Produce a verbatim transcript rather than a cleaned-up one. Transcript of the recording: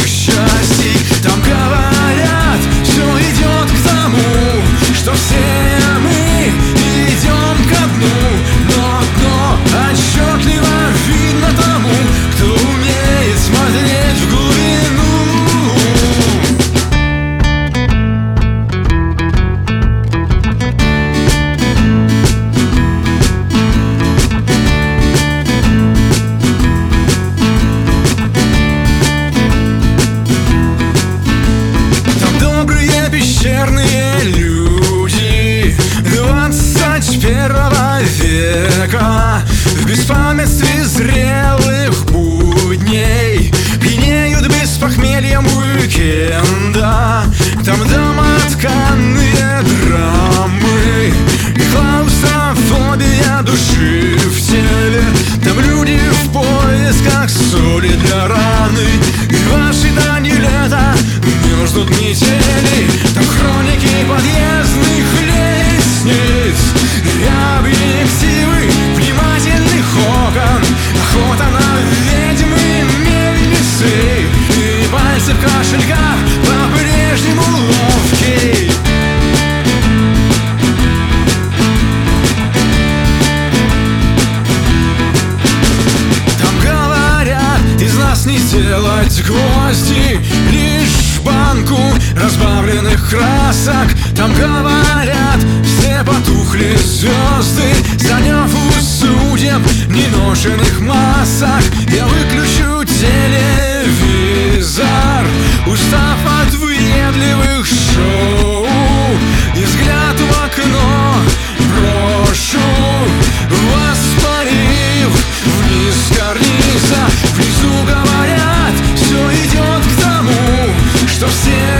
собственных счастий. Там говорят, все идет к тому, что все мы идем ко дну. Но дно отчетливо видно тому, кто умеет смотреть в в беспамятстве зрелых будней, пьянеют без похмелья уикенда. Там домотканные драмы и клаустрофобия души в теле. Там люди в поисках соли для раны, и ваши дни лета мерзнут метели. Там хроники подъездных лестниц и объективы внимательных окон, охота на ведьмы мельницы и пальцы в кошельках по-прежнему ловкие. Там говорят, из нас не сделать гвозди, лишь банку разбавленных красок. Там говорят, все потухли звезды, заняв у судеб неношенных масок. Я выключу телевизор, устав от въедливых шоу, и взгляд в окно брошу, воспарив вниз карниза. Внизу говорят, все идет к тому, что все